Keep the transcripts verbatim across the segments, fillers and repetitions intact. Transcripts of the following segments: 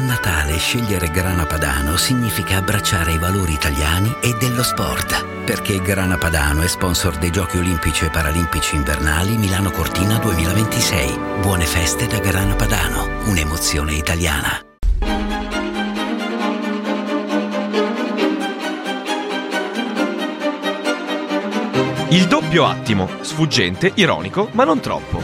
A Natale scegliere Grana Padano significa abbracciare i valori italiani e dello sport, perché Grana Padano è sponsor dei Giochi Olimpici e Paralimpici Invernali Milano Cortina duemilaventisei. Buone feste da Grana Padano, un'emozione italiana. Il doppio attimo, sfuggente, ironico, ma non troppo.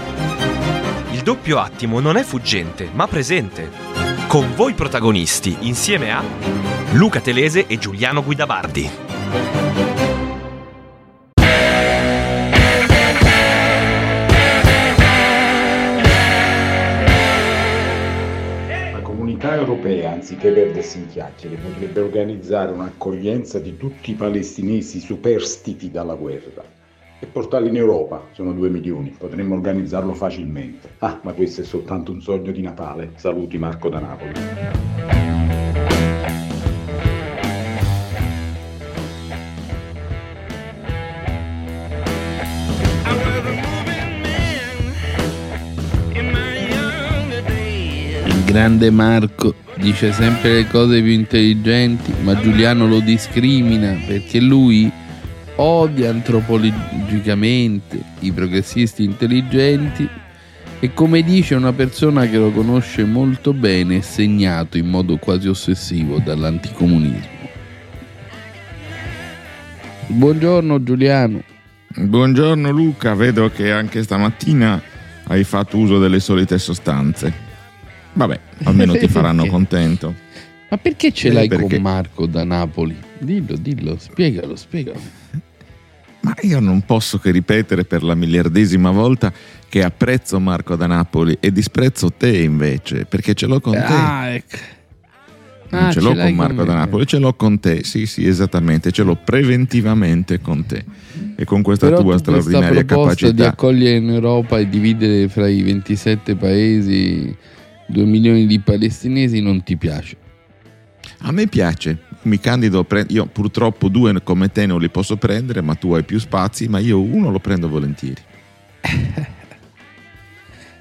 Il doppio attimo non è fuggente, ma presente. Con voi protagonisti, insieme a Luca Telese e Giuliano Guida Bardi. La comunità europea, anziché perdersi in chiacchiere, potrebbe organizzare un'accoglienza di tutti i palestinesi superstiti dalla guerra e portarli in Europa, sono due milioni, potremmo organizzarlo facilmente. Ah, ma questo è soltanto un sogno di Natale. Saluti Marco da Napoli. Il grande Marco dice sempre le cose più intelligenti, ma Giuliano lo discrimina perché lui odia antropologicamente i progressisti intelligenti e, come dice una persona che lo conosce molto bene, è segnato in modo quasi ossessivo dall'anticomunismo. Buongiorno Giuliano. Buongiorno Luca, vedo che anche stamattina hai fatto uso delle solite sostanze. Vabbè, almeno ti faranno contento. Ma perché ce eh, l'hai perché... con Marco da Napoli? Dillo, dillo, spiegalo, spiegalo. Ma io non posso che ripetere per la miliardesima volta che apprezzo Marco da Napoli e disprezzo te invece, perché ce l'ho con ah, te. Ah, ecco. Non ah, ce, ce l'ho con Marco con da Napoli, ce l'ho con te, sì, sì, esattamente, ce l'ho preventivamente con te. E con questa Però tua straordinaria questa capacità di accogliere in Europa e dividere fra i ventisette paesi due milioni di palestinesi non ti piace. A me piace, mi candido, io purtroppo due come te non li posso prendere, ma tu hai più spazi, ma io uno lo prendo volentieri.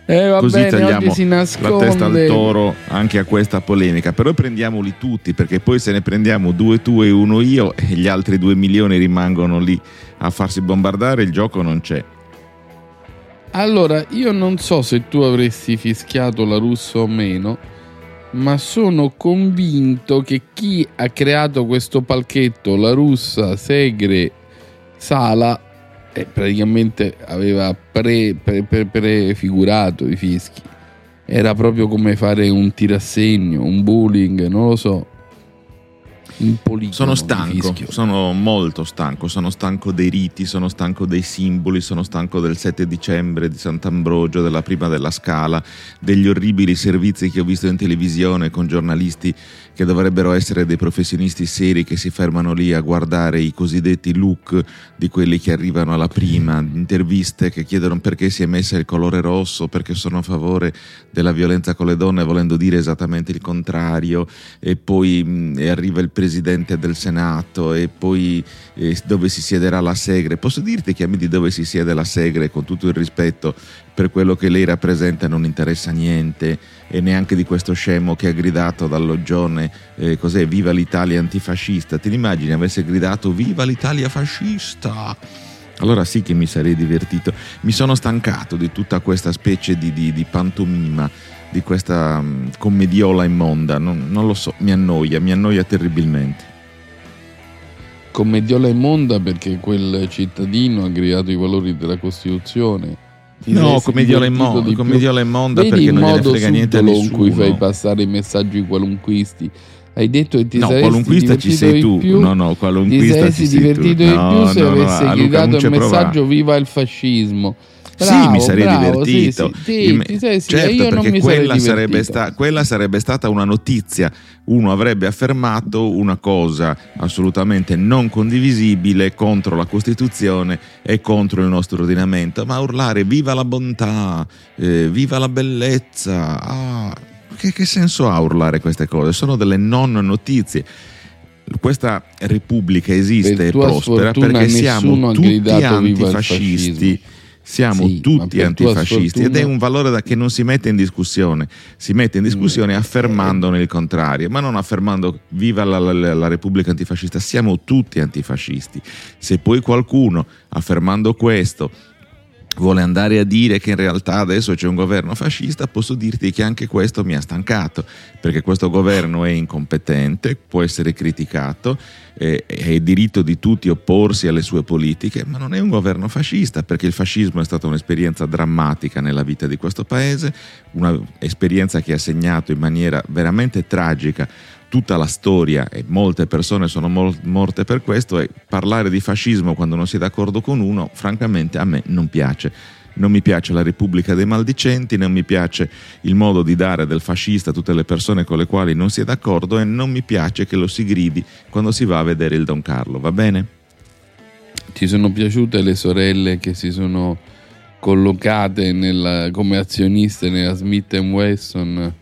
Eh, va Così bene, tagliamo si la testa al toro anche a questa polemica, però prendiamoli tutti, perché poi se ne prendiamo due tu e uno io e gli altri due milioni rimangono lì a farsi bombardare, il gioco non c'è. Allora, io non so se tu avresti fischiato la Russo o meno, ma sono convinto che chi ha creato questo palchetto, la Russa, Segre, Sala, eh, praticamente aveva pre, pre, pre, prefigurato i fischi. Era proprio come fare un tirassegno, un bowling, non lo so. Un poligono. Sono stanco, sono molto stanco, sono stanco dei riti, sono stanco dei simboli, sono stanco del sette dicembre di Sant'Ambrogio, della prima della Scala, degli orribili servizi che ho visto in televisione con giornalisti che dovrebbero essere dei professionisti seri che si fermano lì a guardare i cosiddetti look di quelli che arrivano alla prima, interviste che chiedono perché si è messa il colore rosso, perché sono a favore della violenza con le donne volendo dire esattamente il contrario, e poi mh, e arriva il presidente del Senato e poi eh, dove si siederà la Segre. Posso dirti che a me di dove si siede la Segre, con tutto il rispetto per quello che lei rappresenta, non interessa niente, e neanche di questo scemo che ha gridato dal loggione eh, cos'è, viva l'Italia antifascista. Ti immagini avesse gridato viva l'Italia fascista? Allora sì che mi sarei divertito. Mi sono stancato di tutta questa specie di, di, di pantomima, di questa um, commediola immonda, non, non lo so, mi annoia, mi annoia terribilmente. Commediola immonda perché quel cittadino ha gridato i valori della Costituzione. Ti no, commediola immonda, commediola immonda perché non gliene frega niente a nessuno. In cui fai passare i messaggi qualunquisti. Hai detto che ti no, qualunquista ci sei tu. Più, no, no, qualunquista ci sei tu. Ti saresti divertito di no, più se no, avessi no, gridato il messaggio prova. Viva il fascismo. Bravo, sì, mi sarei bravo, divertito. Sì, sì, me... sì, sì, sì, certo, io perché non mi quella, sarei sarebbe sta... quella sarebbe stata una notizia. Uno avrebbe affermato una cosa assolutamente non condivisibile contro la Costituzione e contro il nostro ordinamento. Ma urlare viva la bontà, eh, viva la bellezza. Ah, che, che senso ha urlare queste cose? Sono delle non notizie. Questa Repubblica esiste per e prospera perché siamo tutti antifascisti. Siamo sì, tutti antifascisti ed è un valore da che non si mette in discussione, si mette in discussione mm. affermandone il contrario, ma non affermando viva la, la, la Repubblica antifascista. Siamo tutti antifascisti. Se poi qualcuno, affermando questo, vuole andare a dire che in realtà adesso c'è un governo fascista, posso dirti che anche questo mi ha stancato, perché questo governo è incompetente, può essere criticato, eh, è diritto di tutti opporsi alle sue politiche, ma non è un governo fascista, perché il fascismo è stata un'esperienza drammatica nella vita di questo paese, un'esperienza che ha segnato in maniera veramente tragica tutta la storia, e molte persone sono morte per questo, e parlare di fascismo quando non si è d'accordo con uno, francamente a me non piace. Non mi piace la Repubblica dei Maldicenti, non mi piace il modo di dare del fascista a tutte le persone con le quali non si è d'accordo, e non mi piace che lo si gridi quando si va a vedere il Don Carlo, va bene? Ci sono piaciute le sorelle che si sono collocate nella, come azioniste nella Smith and Wesson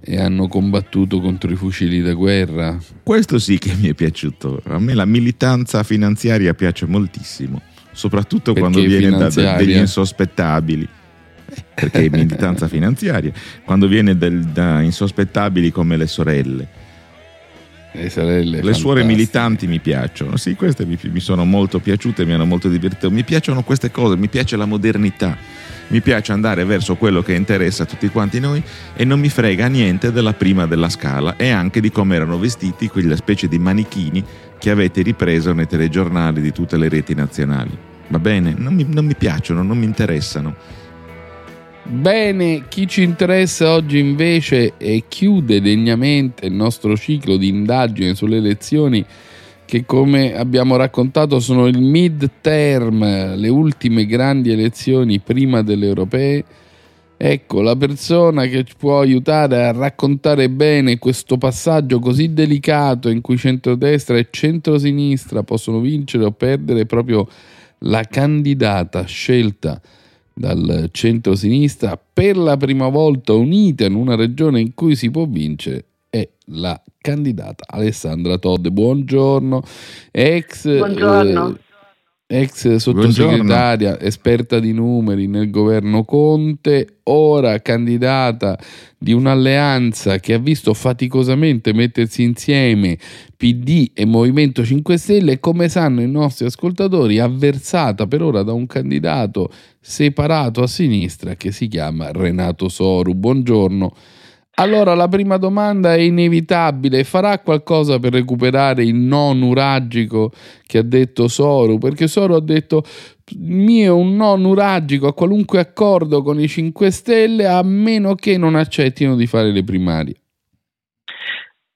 e hanno combattuto contro i fucili da guerra. Questo sì che mi è piaciuto. A me la militanza finanziaria piace moltissimo, soprattutto perché quando viene da degli insospettabili, perché è militanza finanziaria, quando viene del, da insospettabili come le sorelle. Le sorelle, le suore militanti mi piacciono. Sì, queste mi, mi sono molto piaciute, mi hanno molto divertito. Mi piacciono queste cose, mi piace la modernità. Mi piace andare verso quello che interessa a tutti quanti noi e non mi frega niente della prima della scala e anche di come erano vestiti quella specie di manichini che avete ripreso nei telegiornali di tutte le reti nazionali. Va bene? Non mi, non mi piacciono, non mi interessano. Bene, chi ci interessa oggi invece e chiude degnamente il nostro ciclo di indagine sulle elezioni, che come abbiamo raccontato sono il mid-term, le ultime grandi elezioni prima delle europee. Ecco, la persona che ci può aiutare a raccontare bene questo passaggio così delicato in cui centrodestra e centrosinistra possono vincere o perdere, proprio la candidata scelta dal centrosinistra per la prima volta unita in una regione in cui si può vincere, è la candidata Alessandra Todde. Buongiorno, ex, Buongiorno. Eh, ex sottosegretaria, Buongiorno. Esperta di numeri nel governo Conte, ora candidata di un'alleanza che ha visto faticosamente mettersi insieme P D e Movimento cinque Stelle, come sanno i nostri ascoltatori, avversata per ora da un candidato separato a sinistra che si chiama Renato Soru. Buongiorno. Allora, la prima domanda è inevitabile: farà qualcosa per recuperare il no nuraggico che ha detto Soru? Perché Soru ha detto: il mio è un no nuraggico a qualunque accordo con i cinque Stelle, a meno che non accettino di fare le primarie.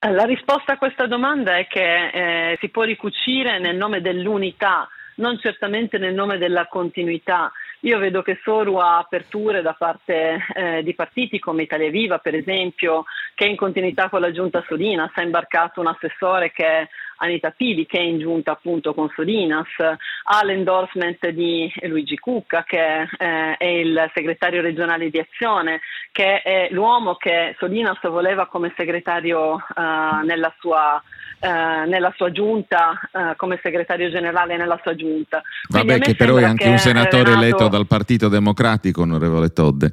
La risposta a questa domanda è che eh, si può ricucire nel nome dell'unità, non certamente nel nome della continuità. Io vedo che Soru ha aperture da parte eh, di partiti come Italia Viva, per esempio, che è in continuità con la giunta Solinas, ha imbarcato un assessore che è Anita Pili, che è in giunta appunto con Solinas, ha l'endorsement di Luigi Cucca, che eh, è il segretario regionale di Azione, che è l'uomo che Solinas voleva come segretario eh, nella sua eh, nella sua giunta, eh, come segretario generale nella sua giunta. Vabbè, che però è anche un senatore Renato... eletto dal Partito Democratico, onorevole Todde.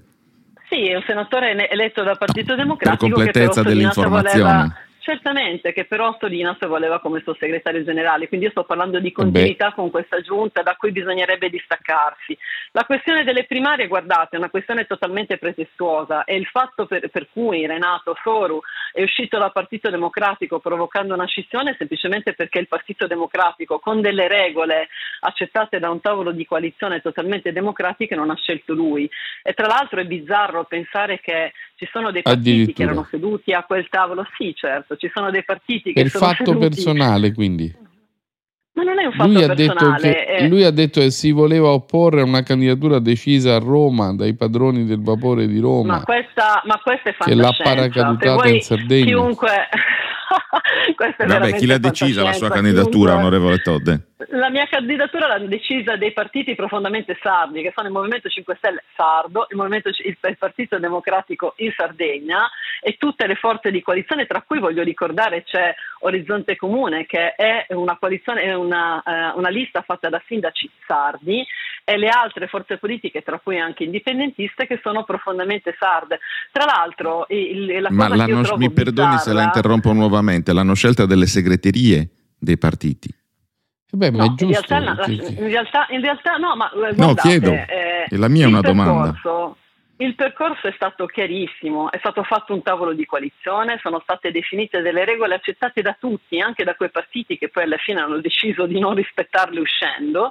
Sì, è un senatore eletto dal Partito Democratico. Per completezza che dell'informazione. Voleva, certamente, che però Solinas voleva come suo segretario generale, quindi io sto parlando di continuità Beh. con questa giunta da cui bisognerebbe distaccarsi. La questione delle primarie, guardate, è una questione totalmente pretestuosa, e il fatto per, per cui Renato Soru è uscito dal Partito Democratico provocando una scissione semplicemente perché il Partito Democratico, con delle regole accettate da un tavolo di coalizione totalmente democratiche, non ha scelto lui. E tra l'altro è bizzarro pensare che ci sono dei partiti che erano seduti a quel tavolo, sì certo, ci sono dei partiti che per sono fatto seduti. Personale, quindi. Ma non è un fatto lui personale. Ha detto che, eh. Lui ha detto che si voleva opporre a una candidatura decisa a Roma dai padroni del vapore di Roma. Ma questa, ma questa è fantascienza. Che l'ha paracadutata in Sardegna. Chiunque... questa è Vabbè, chi l'ha decisa la sua candidatura, chiunque... onorevole Todde? La mia candidatura l'hanno decisa dei partiti profondamente sardi, che sono il Movimento cinque Stelle sardo, il, Movimento, il Partito Democratico in Sardegna e tutte le forze di coalizione, tra cui voglio ricordare c'è Orizzonte Comune, che è una coalizione, è una, eh, una lista fatta da sindaci sardi, e le altre forze politiche, tra cui anche indipendentiste, che sono profondamente sarde. Tra l'altro, il, la cosa Ma che io trovo mi perdoni bizzarra, se la interrompo nuovamente, l'hanno scelta delle segreterie dei partiti. Beh, ma no, è giusto. In realtà, in realtà, in realtà no, ma guardate, no, chiedo. Eh, la mia è una domanda. Percorso, il percorso è stato chiarissimo, è stato fatto un tavolo di coalizione, sono state definite delle regole accettate da tutti, anche da quei partiti che poi alla fine hanno deciso di non rispettarle uscendo.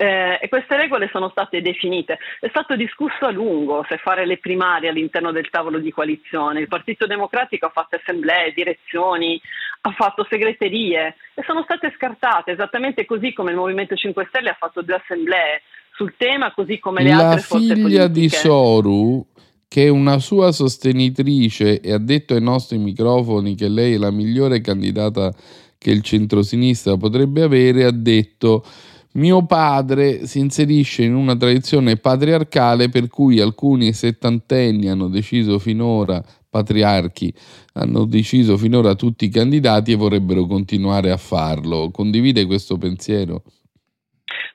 Eh, e queste regole sono state definite, è stato discusso a lungo se fare le primarie all'interno del tavolo di coalizione. Il Partito Democratico ha fatto assemblee, direzioni, ha fatto segreterie e sono state scartate, esattamente così come il Movimento cinque Stelle ha fatto due assemblee sul tema, così come le altre forze politiche. La figlia di Soru, che è una sua sostenitrice e ha detto ai nostri microfoni che lei è la migliore candidata che il centrosinistra potrebbe avere, ha detto: mio padre si inserisce in una tradizione patriarcale per cui alcuni settantenni hanno deciso finora, patriarchi, hanno deciso finora tutti i candidati e vorrebbero continuare a farlo. Condivide questo pensiero?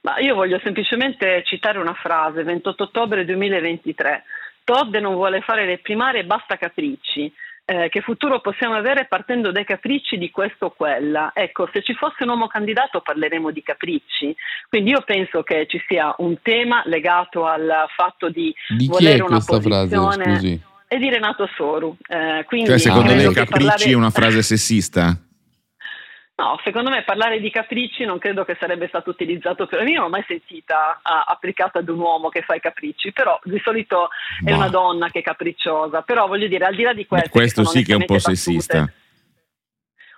Ma io voglio semplicemente citare una frase, ventotto ottobre duemilaventitré. Todde non vuole fare le primarie, basta capricci. Eh, che futuro possiamo avere partendo dai capricci di questo o quella? Ecco, se ci fosse un uomo candidato parleremo di capricci. Quindi io penso che ci sia un tema legato al fatto di, di volere una posizione. Frase, è di Renato Soru. Eh, quindi cioè, secondo lei capricci parlare... è una frase sessista? No, secondo me parlare di capricci non credo che sarebbe stato utilizzato per... Io non l'ho mai sentita ah, applicata ad un uomo che fa i capricci, però di solito è wow. una donna che è capricciosa. Però voglio dire, al di là di questo... Questo che sì che è un po' sessista. Battute,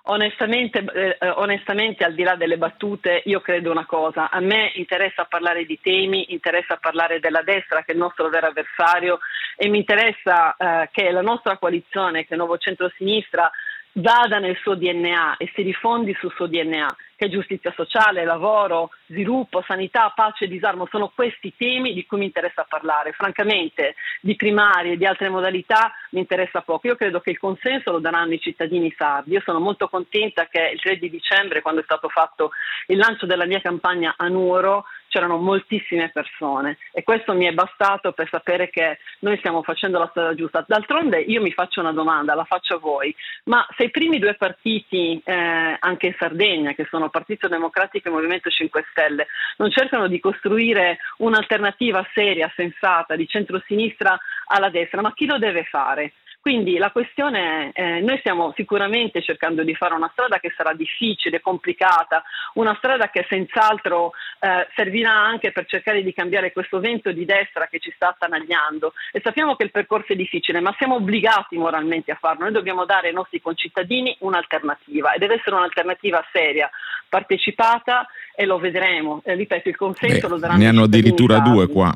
onestamente, eh, onestamente, al di là delle battute, io credo una cosa. A me interessa parlare di temi, interessa parlare della destra, che è il nostro vero avversario, e mi interessa eh, che la nostra coalizione, che è il Nuovo Centrosinistra, vada nel suo D N A e si rifondi sul suo D N A, che è giustizia sociale, lavoro, sviluppo, sanità, pace e disarmo. Sono questi temi di cui mi interessa parlare. Francamente, di primarie e di altre modalità mi interessa poco. Io credo che il consenso lo daranno i cittadini sardi. Io sono molto contenta che il tre di dicembre, quando è stato fatto il lancio della mia campagna a Nuoro, c'erano moltissime persone, e questo mi è bastato per sapere che noi stiamo facendo la strada giusta. D'altronde io mi faccio una domanda, la faccio a voi: ma se i primi due partiti eh, anche in Sardegna, che sono Partito Democratico e Movimento cinque Stelle, non cercano di costruire un'alternativa seria, sensata, di centrosinistra alla destra, ma chi lo deve fare? Quindi la questione è, eh, noi stiamo sicuramente cercando di fare una strada che sarà difficile, complicata, una strada che senz'altro eh, servirà anche per cercare di cambiare questo vento di destra che ci sta attanagliando, e sappiamo che il percorso è difficile, ma siamo obbligati moralmente a farlo. Noi dobbiamo dare ai nostri concittadini un'alternativa, e deve essere un'alternativa seria, partecipata, e lo vedremo. Eh, ripeto, il consenso Beh, lo daranno. Ne hanno addirittura due qua.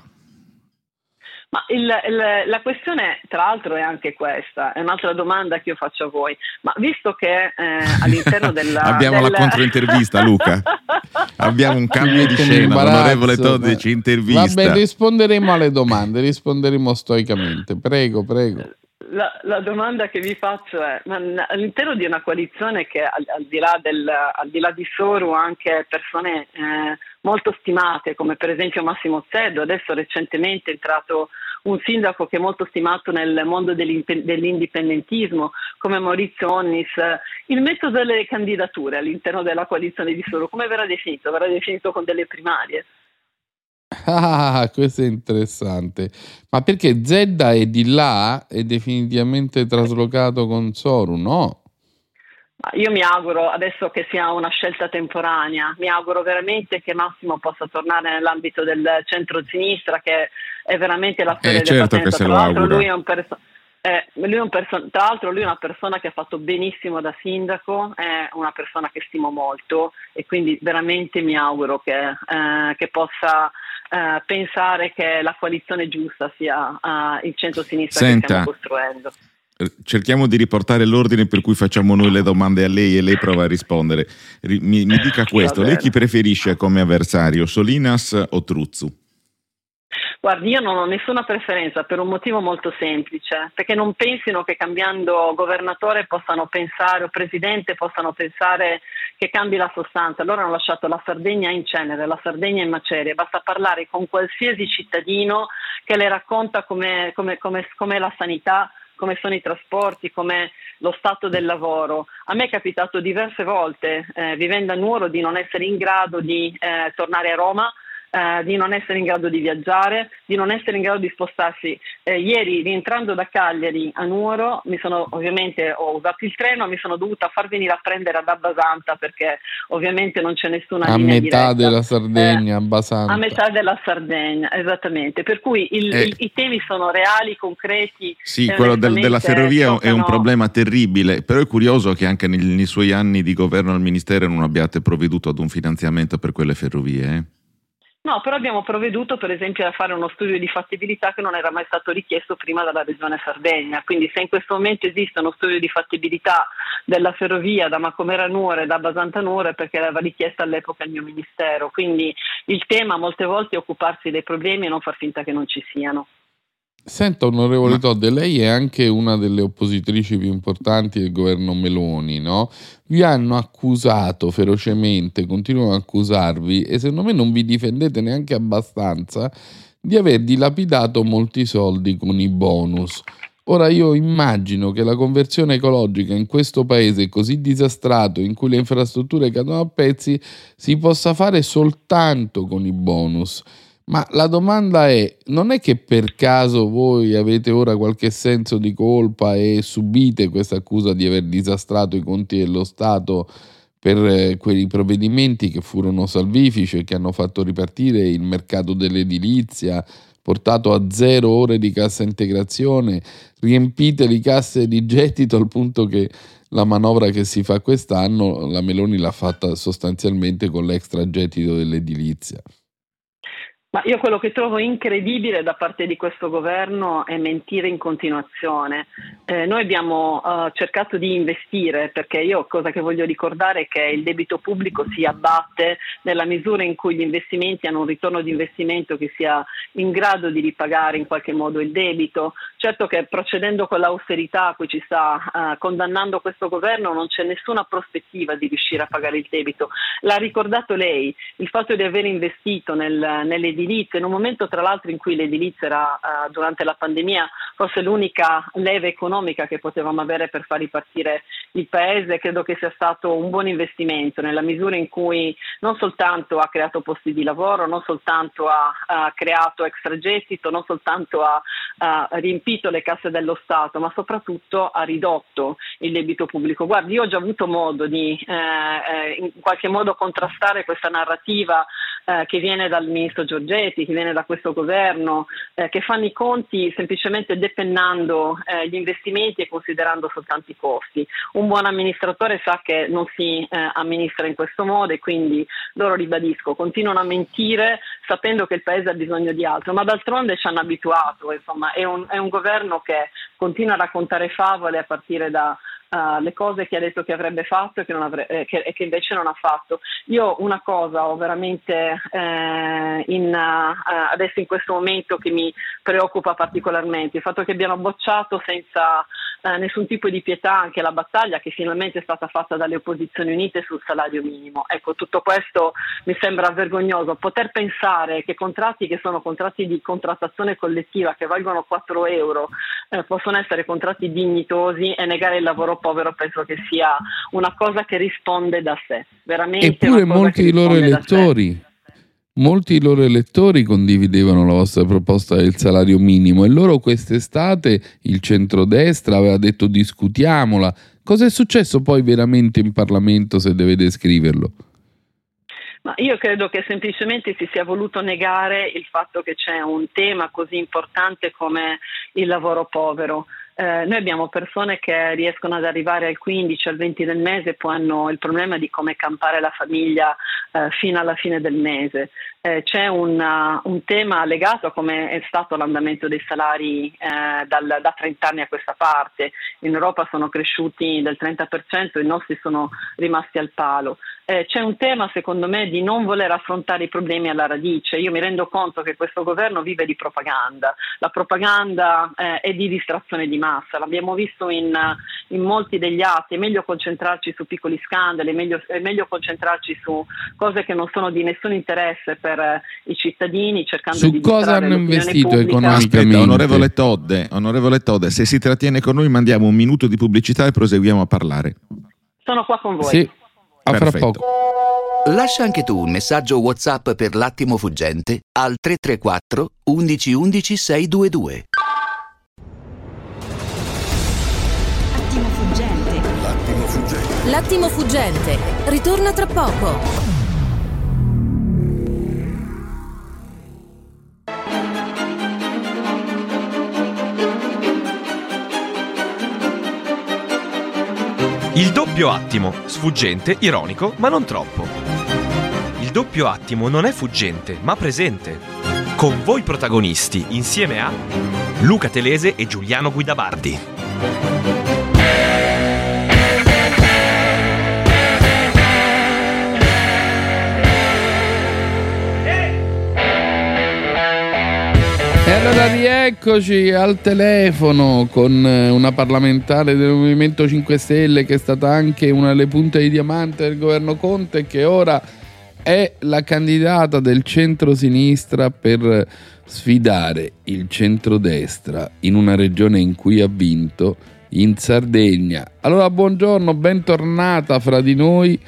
Ma il, il, la questione, tra l'altro, è anche questa, è un'altra domanda che io faccio a voi. Ma visto che eh, all'interno della... Abbiamo del... la controintervista, Luca. Abbiamo un cambio di scena, l'onorevole Todde ci intervista. Vabbè, risponderemo alle domande, risponderemo stoicamente. Prego, prego. La, la domanda che vi faccio è: ma all'interno di una coalizione che al, al, di, là del, al di là di Soru anche persone eh, molto stimate, come per esempio Massimo Zedda, adesso recentemente è entrato un sindaco che è molto stimato nel mondo dell'indipendentismo come Maurizio Onnis, il metodo delle candidature all'interno della coalizione di Soru come verrà definito? Verrà definito con delle primarie? Ah, questo è interessante. Ma perché Zedda è di là, è definitivamente traslocato con Soru, no? Io mi auguro adesso che sia una scelta temporanea, mi auguro veramente che Massimo possa tornare nell'ambito del centro-sinistra, che è veramente la storia eh, del certo che se lo auguro. Lui è un perso- Eh, lui è un perso- tra l'altro lui è una persona che ha fatto benissimo da sindaco, è una persona che stimo molto, e quindi veramente mi auguro che, eh, che possa eh, pensare che la coalizione giusta sia eh, il centro-sinistra. Senta, che stiamo costruendo. Cerchiamo di riportare l'ordine per cui facciamo noi le domande a lei e lei prova a rispondere. Mi, mi dica questo, lei chi preferisce come avversario, Solinas o Truzzu? Guardi, io non ho nessuna preferenza per un motivo molto semplice, perché non pensino che cambiando governatore possano pensare, o presidente possano pensare che cambi la sostanza. Loro hanno lasciato la Sardegna in cenere, la Sardegna in macerie. Basta parlare con qualsiasi cittadino che le racconta come come come com'è la sanità, come sono i trasporti, come lo stato del lavoro. A me è capitato diverse volte, eh, vivendo a Nuoro, di non essere in grado di eh, tornare a Roma, eh, di non essere in grado di viaggiare, di non essere in grado di spostarsi. Eh, ieri, rientrando da Cagliari a Nuoro, mi sono ovviamente ho usato il treno, mi sono dovuta far venire a prendere ad Abbasanta, perché ovviamente non c'è nessuna a linea diretta. A metà della Sardegna, eh, Abbasanta. A metà della Sardegna, esattamente. Per cui il, eh. il, i temi sono reali, concreti. Sì, quello del, della ferrovia toccano... è un problema terribile, però è curioso che anche nei, nei suoi anni di governo al Ministero non abbiate provveduto ad un finanziamento per quelle ferrovie, eh? No, però abbiamo provveduto per esempio a fare uno studio di fattibilità che non era mai stato richiesto prima dalla Regione Sardegna, quindi se in questo momento esiste uno studio di fattibilità della ferrovia da Macomera a Nuoro e da Abbasanta a Nuoro, perché l'aveva richiesta all'epoca il mio ministero, quindi il tema molte volte è occuparsi dei problemi e non far finta che non ci siano. Senta, onorevole Todde, lei è anche una delle oppositrici più importanti del governo Meloni, no? Vi hanno accusato ferocemente, continuano ad accusarvi, e secondo me non vi difendete neanche abbastanza, di aver dilapidato molti soldi con i bonus. Ora io immagino che la conversione ecologica in questo paese così disastrato, in cui le infrastrutture cadono a pezzi, si possa fare soltanto con i bonus. Ma la domanda è, non è che per caso voi avete ora qualche senso di colpa e subite questa accusa di aver disastrato i conti dello Stato per quei provvedimenti che furono salvifici e che hanno fatto ripartire il mercato dell'edilizia, portato a zero ore di cassa integrazione, riempite le casse di gettito al punto che la manovra che si fa quest'anno, la Meloni l'ha fatta sostanzialmente con l'extra gettito dell'edilizia? Ma io quello che trovo incredibile da parte di questo governo è mentire in continuazione. Eh, noi abbiamo uh, cercato di investire, perché io cosa che voglio ricordare è che il debito pubblico si abbatte nella misura in cui gli investimenti hanno un ritorno di investimento che sia in grado di ripagare in qualche modo il debito. Certo che procedendo con l'austerità a cui ci sta uh, condannando questo governo non c'è nessuna prospettiva di riuscire a pagare il debito. L'ha ricordato lei, il fatto di aver investito nel, nelle in un momento tra l'altro in cui l'edilizia era uh, durante la pandemia forse l'unica leva economica che potevamo avere per far ripartire il paese, credo che sia stato un buon investimento nella misura in cui non soltanto ha creato posti di lavoro, non soltanto ha, ha creato extragettito, non soltanto ha, ha riempito le casse dello Stato, ma soprattutto ha ridotto il debito pubblico. Guardi, io ho già avuto modo di eh, in qualche modo contrastare questa narrativa eh, che viene dal ministro Giorgetti, che viene da questo governo, eh, che fanno i conti semplicemente depennando eh, gli investimenti e considerando soltanto i costi. Un buon amministratore sa che non si eh, amministra in questo modo e quindi loro, ribadisco, continuano a mentire sapendo che il paese ha bisogno di altro, ma d'altronde ci hanno abituato, insomma, è un, è un governo che continua a raccontare favole a partire da Uh, le cose che ha detto che avrebbe fatto e che, non avre- eh, che, che invece non ha fatto. Io una cosa ho veramente eh, in, uh, adesso in questo momento che mi preoccupa particolarmente, il fatto che abbiano bocciato senza eh, nessun tipo di pietà anche la battaglia che finalmente è stata fatta dalle opposizioni unite sul salario minimo. Ecco, tutto questo mi sembra vergognoso. Poter pensare che contratti che sono contratti di contrattazione collettiva che valgono quattro euro eh, possono essere contratti dignitosi e negare il lavoro povero penso che sia una cosa che risponde da sé, veramente. Eppure molti loro elettori molti loro elettori condividevano la vostra proposta del salario minimo e loro quest'estate il centrodestra aveva detto discutiamola. Cosa è successo poi veramente in Parlamento, se deve descriverlo? Ma io credo che semplicemente si sia voluto negare il fatto che c'è un tema così importante come il lavoro povero. Eh, noi abbiamo persone che riescono ad arrivare al quindici, al venti del mese e poi hanno il problema di come campare la famiglia eh, fino alla fine del mese. eh, c'è un, uh, un tema legato, come è stato l'andamento dei salari eh, dal, da trenta anni a questa parte. In Europa sono cresciuti del trenta per cento, i nostri sono rimasti al palo. Eh, c'è un tema, secondo me, di non voler affrontare i problemi alla radice. Io mi rendo conto che questo governo vive di propaganda. La propaganda eh, è di distrazione di massa, l'abbiamo visto in, in molti degli atti. È meglio concentrarci su piccoli scandali, è meglio, è meglio concentrarci su cose che non sono di nessun interesse per eh, i cittadini, cercando su di cosa hanno investito pubblica. Economicamente. Aspetta, onorevole Todde, onorevole Todde, se si trattiene con noi mandiamo un minuto di pubblicità e proseguiamo a parlare. Sono qua con voi. Sì. A fra poco. Lascia anche tu un messaggio WhatsApp per l'attimo fuggente al tre tre quattro undici undici sei due due. Attimo fuggente. L'attimo fuggente. L'attimo fuggente. Ritorna tra poco. Il doppio attimo, sfuggente, ironico, ma non troppo. Il doppio attimo non è fuggente, ma presente. Con voi protagonisti, insieme a Luca Telese e Giuliano Guida Bardi. E allora rieccoci al telefono con una parlamentare del Movimento cinque Stelle che è stata anche una delle punte di diamante del governo Conte, che ora è la candidata del centro-sinistra per sfidare il centrodestra in una regione in cui ha vinto, in Sardegna. Allora buongiorno, bentornata fra di noi.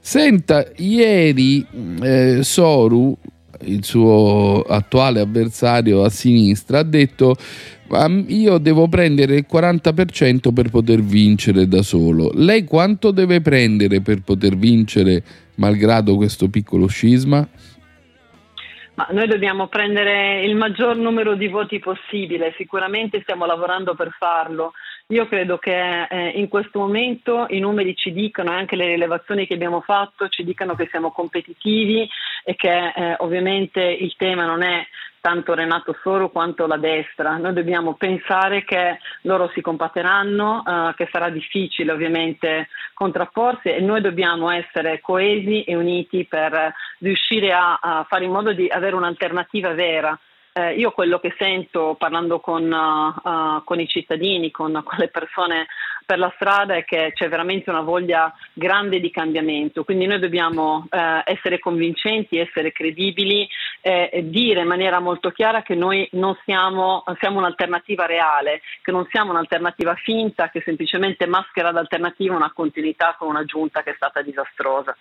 Senta, ieri eh, Soru, il suo attuale avversario a sinistra, ha detto: io devo prendere il quaranta per cento per poter vincere da solo. Lei quanto deve prendere per poter vincere malgrado questo piccolo scisma? Ma noi dobbiamo prendere il maggior numero di voti possibile, sicuramente stiamo lavorando per farlo. Io credo che eh, in questo momento i numeri ci dicano, e anche le rilevazioni che abbiamo fatto ci dicano, che siamo competitivi e che eh, ovviamente il tema non è tanto Renato Soru quanto la destra. Noi dobbiamo pensare che loro si combatteranno, eh, che sarà difficile ovviamente contrapporsi, e noi dobbiamo essere coesi e uniti per riuscire a, a fare in modo di avere un'alternativa vera. Eh, io quello che sento parlando con, uh, uh, con i cittadini, con, con le persone per la strada, è che c'è veramente una voglia grande di cambiamento, quindi noi dobbiamo uh, essere convincenti, essere credibili eh, e dire in maniera molto chiara che noi non siamo, siamo un'alternativa reale, che non siamo un'alternativa finta che semplicemente maschera d'alternativa una continuità con una giunta che è stata disastrosa.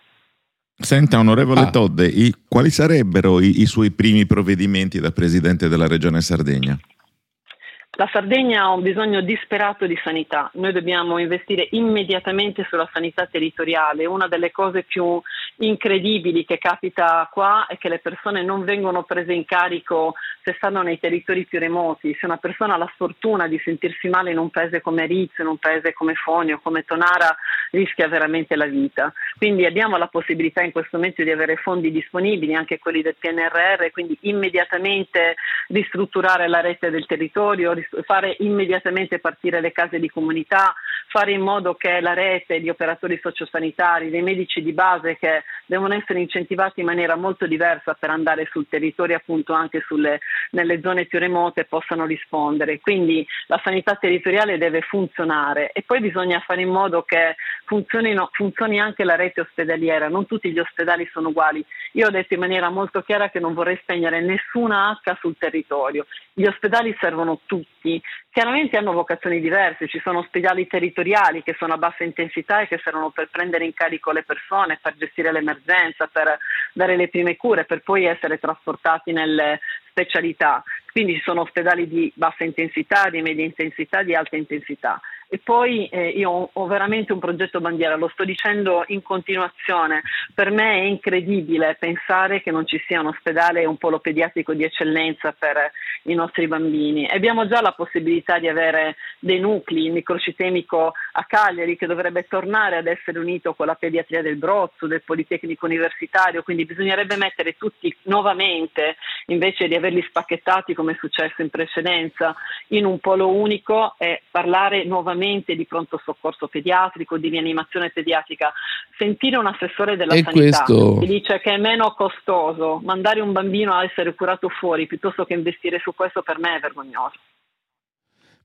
Senta, onorevole ah. Todde, i, quali sarebbero i, i suoi primi provvedimenti da presidente della regione Sardegna? La Sardegna ha un bisogno disperato di sanità. Noi dobbiamo investire immediatamente sulla sanità territoriale. Una delle cose più incredibili che capita qua è che le persone non vengono prese in carico se stanno nei territori più remoti. Se una persona ha la sfortuna di sentirsi male in un paese come Arizio, in un paese come Fonio, come Tonara, rischia veramente la vita. Quindi abbiamo la possibilità in questo momento di avere fondi disponibili, anche quelli del P N R R, quindi immediatamente ristrutturare la rete del territorio, fare immediatamente partire le case di comunità, fare in modo che la rete di operatori sociosanitari, dei medici di base, che devono essere incentivati in maniera molto diversa per andare sul territorio, appunto anche sulle, nelle zone più remote, possano rispondere. Quindi la sanità territoriale deve funzionare, e poi bisogna fare in modo che funzionino, funzioni anche la rete ospedaliera. Non tutti gli ospedali sono uguali. Io ho detto in maniera molto chiara che non vorrei spegnere nessuna acca sul territorio. Gli ospedali servono tutti. Chiaramente hanno vocazioni diverse, ci sono ospedali territoriali che sono a bassa intensità e che servono per prendere in carico le persone, per gestire l'emergenza, per dare le prime cure, per poi essere trasportati nelle specialità. Quindi ci sono ospedali di bassa intensità, di media intensità, di alta intensità. E poi eh, io ho, ho veramente un progetto bandiera, lo sto dicendo in continuazione. Per me è incredibile pensare che non ci sia un ospedale un polo pediatrico di eccellenza per i nostri bambini. Abbiamo già la possibilità di avere dei nuclei, il microcitemico a Cagliari che dovrebbe tornare ad essere unito con la pediatria del Brozzo, del Politecnico Universitario, quindi bisognerebbe mettere tutti nuovamente, invece di averli spacchettati come è successo in precedenza, in un polo unico e parlare nuovamente di pronto soccorso pediatrico, di rianimazione pediatrica. Sentire un assessore della e sanità questo... che dice che è meno costoso mandare un bambino a essere curato fuori piuttosto che investire su questo, per me è vergognoso.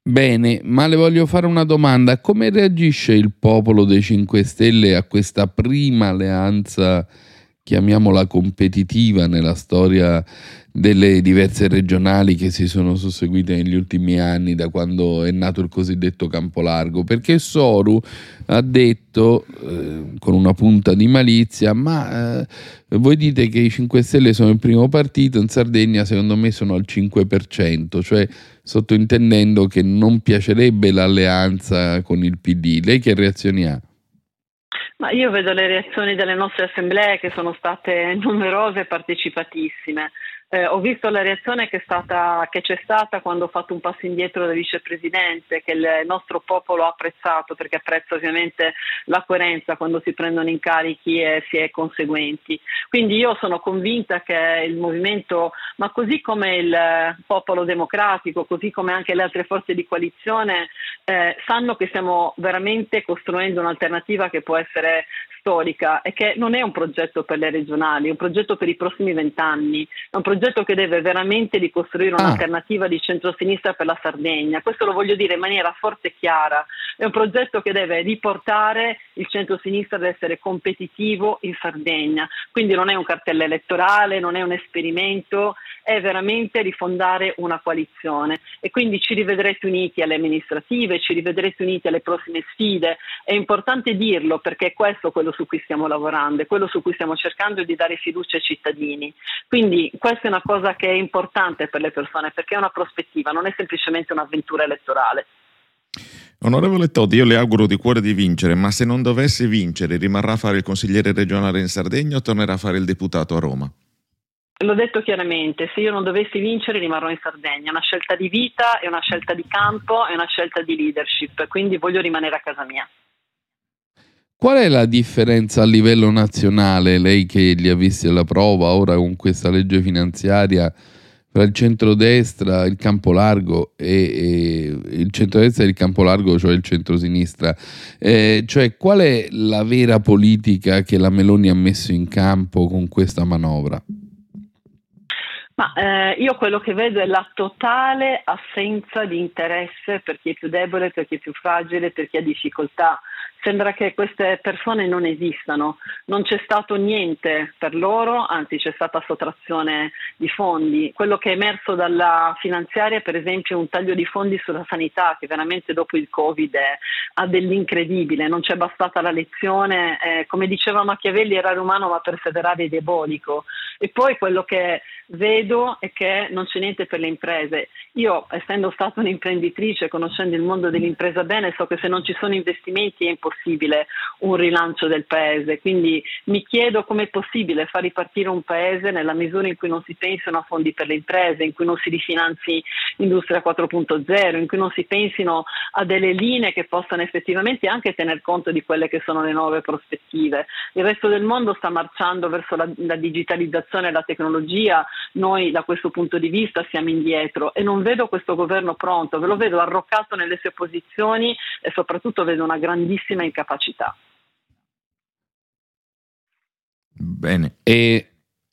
Bene, ma le voglio fare una domanda: come reagisce il popolo dei cinque Stelle a questa prima alleanza, chiamiamola competitiva, nella storia delle diverse regionali che si sono susseguite negli ultimi anni da quando è nato il cosiddetto campo largo? Perché Soru ha detto eh, con una punta di malizia: ma eh, voi dite che i cinque Stelle sono il primo partito, in Sardegna secondo me sono al cinque per cento, cioè sottointendendo che non piacerebbe l'alleanza con il P D. Lei che reazioni ha? Ma io vedo le reazioni delle nostre assemblee, che sono state numerose e partecipatissime. Eh, ho visto la reazione che, è stata, che c'è stata quando ho fatto un passo indietro da vicepresidente, che il nostro popolo ha apprezzato, perché apprezza ovviamente la coerenza quando si prendono incarichi e si è conseguenti. Quindi io sono convinta che il movimento, ma così come il popolo democratico, così come anche le altre forze di coalizione, eh, sanno che stiamo veramente costruendo un'alternativa che può essere storica e che non è un progetto per le regionali, è un progetto per i prossimi vent'anni, è un progetto che deve veramente ricostruire un'alternativa ah. di centrosinistra per la Sardegna. Questo lo voglio dire in maniera forte e chiara: è un progetto che deve riportare il centrosinistra ad essere competitivo in Sardegna, quindi non è un cartello elettorale, non è un esperimento, è veramente rifondare una coalizione, e quindi ci rivedrete uniti alle amministrative, ci rivedrete uniti alle prossime sfide. È importante dirlo, perché è questo quello su cui stiamo lavorando, è quello su cui stiamo cercando di dare fiducia ai cittadini. Quindi questa è una cosa che è importante per le persone, perché è una prospettiva, non è semplicemente un'avventura elettorale. Onorevole Todde, io le auguro di cuore di vincere, ma se non dovesse vincere, rimarrà a fare il consigliere regionale in Sardegna o tornerà a fare il deputato a Roma? L'ho detto chiaramente: se io non dovessi vincere rimarrò in Sardegna. È una scelta di vita, è una scelta di campo, è una scelta di leadership, quindi voglio rimanere a casa mia. Qual è la differenza a livello nazionale, lei che li ha visti alla prova ora con questa legge finanziaria, tra il centrodestra, il campo largo e, e il centrodestra e il campo largo, cioè il centrosinistra? Eh, cioè qual è la vera politica che la Meloni ha messo in campo con questa manovra? Ma eh, io quello che vedo è la totale assenza di interesse per chi è più debole, per chi è più fragile, per chi ha difficoltà. Sembra che queste persone non esistano, non c'è stato niente per loro, anzi c'è stata sottrazione di fondi. Quello che è emerso dalla finanziaria, per esempio, è un taglio di fondi sulla sanità che veramente dopo il Covid è, ha dell'incredibile, non c'è bastata la lezione, eh, come diceva Machiavelli errare umano ma perseverare è diabolico. E poi quello che vedo è che non c'è niente per le imprese. Io, essendo stata un'imprenditrice, conoscendo il mondo dell'impresa bene, so che se non ci sono investimenti è impossibile possibile un rilancio del paese. Quindi mi chiedo come è possibile far ripartire un paese nella misura in cui non si pensino a fondi per le imprese, in cui non si rifinanzi Industria quattro punto zero, in cui non si pensino a delle linee che possano effettivamente anche tener conto di quelle che sono le nuove prospettive. Il resto del mondo sta marciando verso la, la digitalizzazione e la tecnologia, noi da questo punto di vista siamo indietro e non vedo questo governo pronto, ve lo vedo arroccato nelle sue posizioni e soprattutto vedo una grandissima incapacità. Bene, e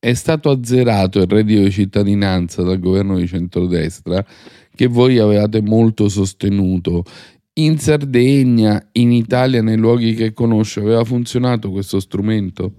è stato azzerato il reddito di cittadinanza dal governo di centrodestra che voi avevate molto sostenuto. In Sardegna, in Italia, nei luoghi che conosce, aveva funzionato questo strumento?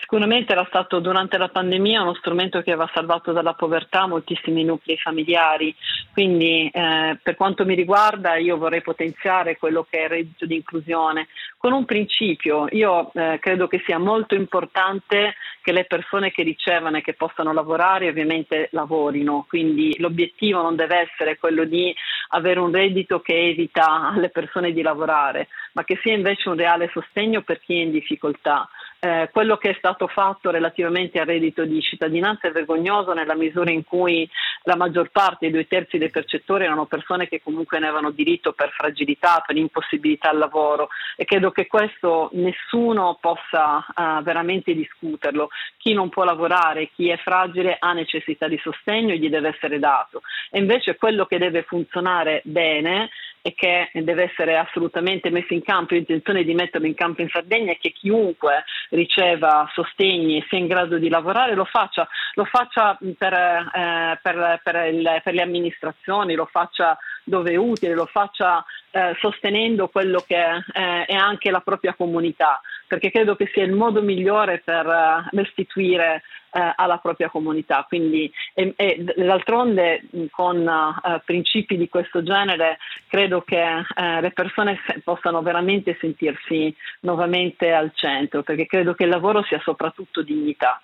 Sicuramente era stato durante la pandemia uno strumento che aveva salvato dalla povertà moltissimi nuclei familiari, quindi eh, per quanto mi riguarda io vorrei potenziare quello che è il reddito di inclusione con un principio. Io eh, credo che sia molto importante che le persone che ricevono e che possano lavorare ovviamente lavorino, quindi l'obiettivo non deve essere quello di avere un reddito che evita alle persone di lavorare, ma che sia invece un reale sostegno per chi è in difficoltà. Eh, quello che è stato fatto relativamente al reddito di cittadinanza è vergognoso, nella misura in cui la maggior parte, i due terzi dei percettori, erano persone che comunque ne avevano diritto per fragilità, per impossibilità al lavoro, e credo che questo nessuno possa eh, veramente discuterlo. Chi non può lavorare, chi è fragile, ha necessità di sostegno e gli deve essere dato. E invece quello che deve funzionare bene e che deve essere assolutamente messo in campo, l'intenzione di metterlo in campo in Sardegna è che chiunque riceva sostegni, sia in grado di lavorare, lo faccia, lo faccia per, eh, per, per, il, per le amministrazioni, lo faccia dove è utile, lo faccia eh, sostenendo quello che eh, è anche la propria comunità, perché credo che sia il modo migliore per eh, restituire eh, alla propria comunità. Quindi e, e, d'altronde con eh, principi di questo genere credo che eh, le persone se, possano veramente sentirsi nuovamente al centro, perché credo che il lavoro sia soprattutto dignità.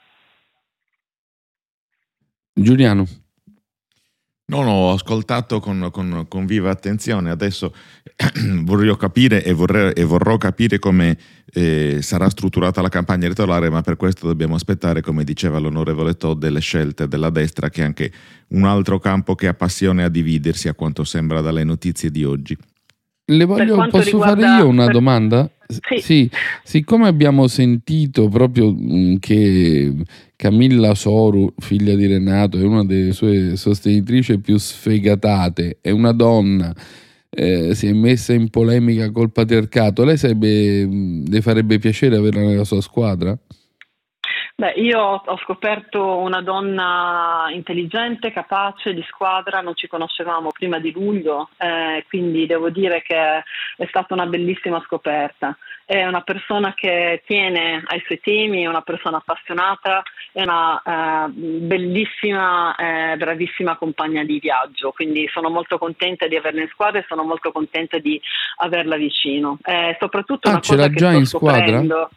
Giuliano. No, no, ho ascoltato con, con, con viva attenzione. Adesso vorrei capire e, vorrei, e vorrò capire come eh, sarà strutturata la campagna elettorale, ma per questo dobbiamo aspettare, come diceva l'onorevole Todde, le scelte della destra, che è anche un altro campo che ha passione a dividersi, a quanto sembra dalle notizie di oggi. Le voglio, posso riguarda... fare io una per... domanda? Sì. Sì, siccome abbiamo sentito proprio che Camilla Soru, figlia di Renato, è una delle sue sostenitrici più sfegatate, è una donna, eh, si è messa in polemica col patriarcato, lei sarebbe, le farebbe piacere averla nella sua squadra? Beh, io ho scoperto una donna intelligente, capace, di squadra, non ci conoscevamo prima di luglio, eh, quindi devo dire che è stata una bellissima scoperta. È una persona che tiene ai suoi temi, è una persona appassionata, è una eh, bellissima, eh, bravissima compagna di viaggio, quindi sono molto contenta di averla in squadra e sono molto contenta di averla vicino. Eh, soprattutto ah, una cosa che sto scoprendo...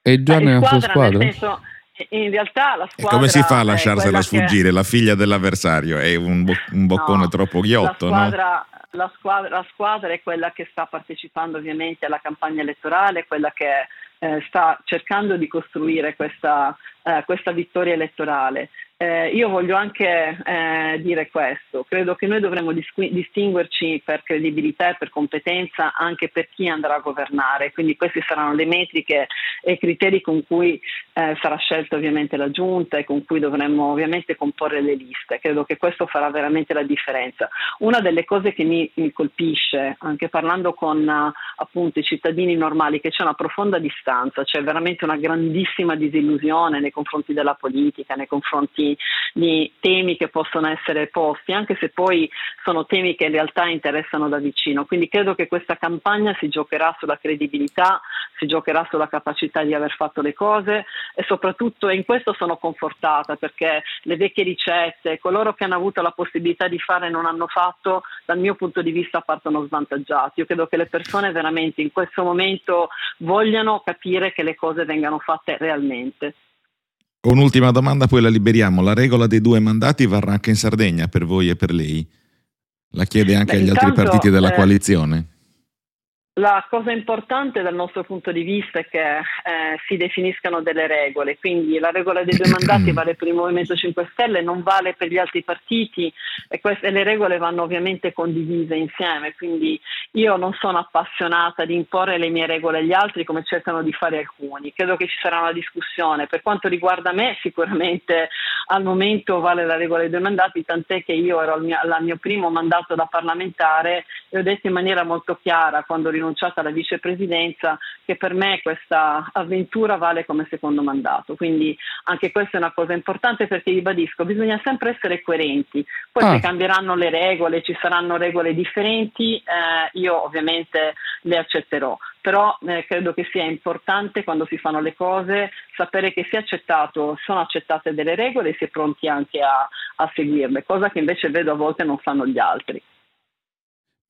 È già eh, nella sua squadra? Nel senso, in realtà la squadra... E come si fa a lasciarsela sfuggire? Che... La figlia dell'avversario è un, bo- un boccone no, troppo ghiotto, la squadra, no? La squadra, la squadra è quella che sta partecipando ovviamente alla campagna elettorale, quella che eh, sta cercando di costruire questa, eh, questa vittoria elettorale. Eh, io voglio anche eh, dire questo, credo che noi dovremmo disqui- distinguerci per credibilità e per competenza anche per chi andrà a governare, quindi queste saranno le metriche e i criteri con cui eh, sarà scelta ovviamente la giunta e con cui dovremmo ovviamente comporre le liste. Credo che questo farà veramente la differenza. Una delle cose che mi, mi colpisce, anche parlando con appunto i cittadini normali, che c'è una profonda distanza, c'è veramente una grandissima disillusione nei confronti della politica, nei confronti di temi che possono essere posti, anche se poi sono temi che in realtà interessano da vicino. Quindi credo che questa campagna si giocherà sulla credibilità, si giocherà sulla capacità di aver fatto le cose, e soprattutto, e in questo sono confortata, perché le vecchie ricette, coloro che hanno avuto la possibilità di fare e non hanno fatto, dal mio punto di vista partono svantaggiati. Io credo che le persone veramente in questo momento vogliano capire che le cose vengano fatte realmente. Un'ultima domanda, poi la liberiamo. La regola dei due mandati varrà anche in Sardegna per voi e per lei? La chiede anche Beh, agli intanto, altri partiti della eh, coalizione? La cosa importante dal nostro punto di vista è che eh, si definiscano delle regole, quindi la regola dei due mandati vale per il Movimento cinque Stelle, non vale per gli altri partiti, e queste, le regole vanno ovviamente condivise insieme. Quindi io non sono appassionata di imporre le mie regole agli altri come cercano di fare alcuni. Credo che ci sarà una discussione. Per quanto riguarda me, sicuramente al momento vale la regola dei due mandati, tant'è che io ero al mio, al mio primo mandato da parlamentare e ho detto in maniera molto chiara, quando rinunciata alla vicepresidenza, che per me questa avventura vale come secondo mandato. Quindi anche questa è una cosa importante, perché ribadisco, bisogna sempre essere coerenti. Poi ah. se cambieranno le regole, ci saranno regole differenti, eh, io ovviamente le accetterò, però eh, credo che sia importante, quando si fanno le cose, sapere che si è accettato, sono accettate delle regole e si è pronti anche a, a seguirle, cosa che invece vedo a volte non fanno gli altri.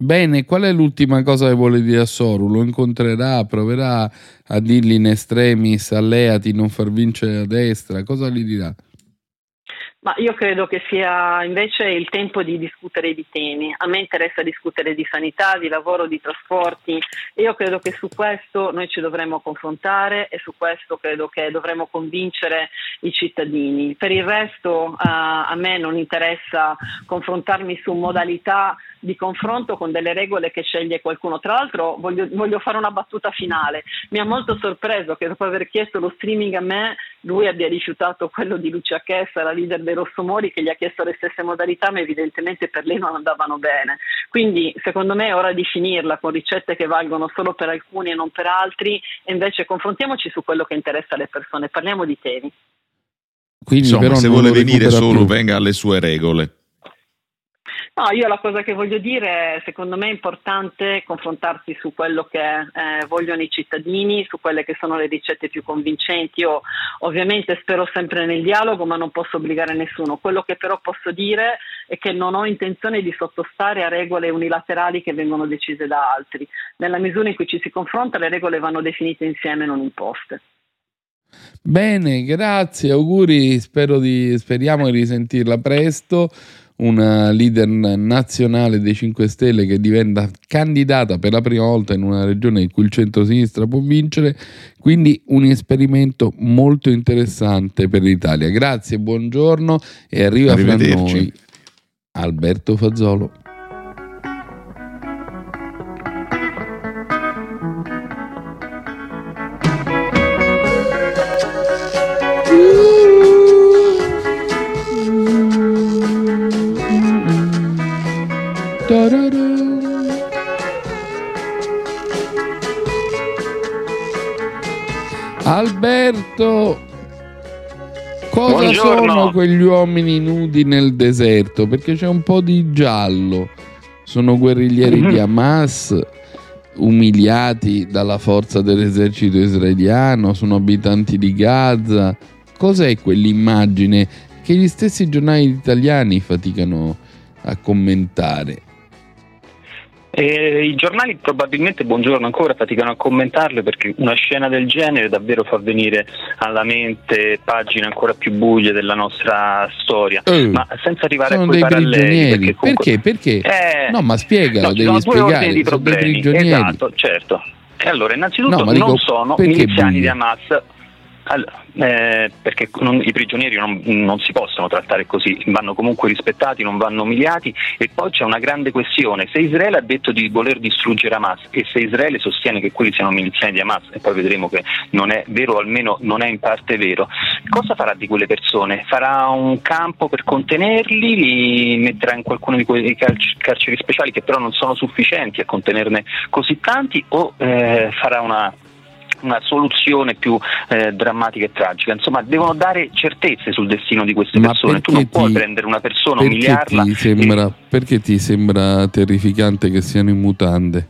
Bene, qual è l'ultima cosa che vuole dire a Soru? Lo incontrerà, proverà a dirgli in estremis, alleati, non far vincere la destra, cosa gli dirà? Ma io credo che sia invece il tempo di discutere di temi. A me interessa discutere di sanità, di lavoro, di trasporti. Io credo che su questo noi ci dovremmo confrontare e su questo credo che dovremmo convincere i cittadini. Per il resto, eh, a me non interessa confrontarmi su modalità di confronto con delle regole che sceglie qualcuno. Tra l'altro voglio, voglio fare una battuta finale. Mi ha molto sorpreso che dopo aver chiesto lo streaming a me, lui abbia rifiutato quello di Lucia Chessa, la leader dei Rossomori, che gli ha chiesto le stesse modalità, ma evidentemente per lei non andavano bene. Quindi secondo me è ora di finirla con ricette che valgono solo per alcuni e non per altri, e invece confrontiamoci su quello che interessa alle persone, parliamo di temi. Quindi, insomma, però, se vuole venire solo più, venga alle sue regole. No, io la cosa che voglio dire, secondo me è importante confrontarsi su quello che eh, vogliono i cittadini, su quelle che sono le ricette più convincenti. Io ovviamente spero sempre nel dialogo, ma non posso obbligare nessuno. Quello che però posso dire è che non ho intenzione di sottostare a regole unilaterali che vengono decise da altri. Nella misura in cui ci si confronta, le regole vanno definite insieme, non imposte. Bene, grazie, auguri, spero di, speriamo di risentirla presto. Una leader nazionale dei cinque Stelle che diventa candidata per la prima volta in una regione in cui il centrosinistra può vincere, quindi un esperimento molto interessante per l'Italia. Grazie, buongiorno, e arriva fra noi Alberto Fazolo. Alberto, cosa Buongiorno. Sono quegli uomini nudi nel deserto? Perché c'è un po' di giallo. Sono guerriglieri mm-hmm. di Hamas, umiliati dalla forza dell'esercito israeliano, sono abitanti di Gaza. Cos'è quell'immagine che gli stessi giornali italiani faticano a commentare? Eh, i giornali probabilmente, buongiorno ancora, faticano a commentarle, perché una scena del genere davvero fa venire alla mente pagine ancora più buie della nostra storia, eh, ma senza arrivare a quei paralleli, perché, comunque... perché? perché? Eh, no, ma spiegalo, no, devi sono spiegare due di problemi, sono dei esatto, certo. E allora, innanzitutto no, non dico, sono miliziani buie? di Hamas. Allora, eh, perché non, i prigionieri non, non si possono trattare così, vanno comunque rispettati, non vanno umiliati. E poi c'è una grande questione: se Israele ha detto di voler distruggere Hamas, e se Israele sostiene che quelli siano miliziani di Hamas, e poi vedremo che non è vero, o almeno non è in parte vero, cosa farà di quelle persone? Farà un campo per contenerli, li metterà in qualcuno di quei carcer- carceri speciali che però non sono sufficienti a contenerne così tanti, o eh, farà una una soluzione più eh, drammatica e tragica? Insomma, devono dare certezze sul destino di queste Ma persone. Tu non ti, puoi prendere una persona, perché umiliarla ti sembra, e... perché ti sembra terrificante che siano in mutande?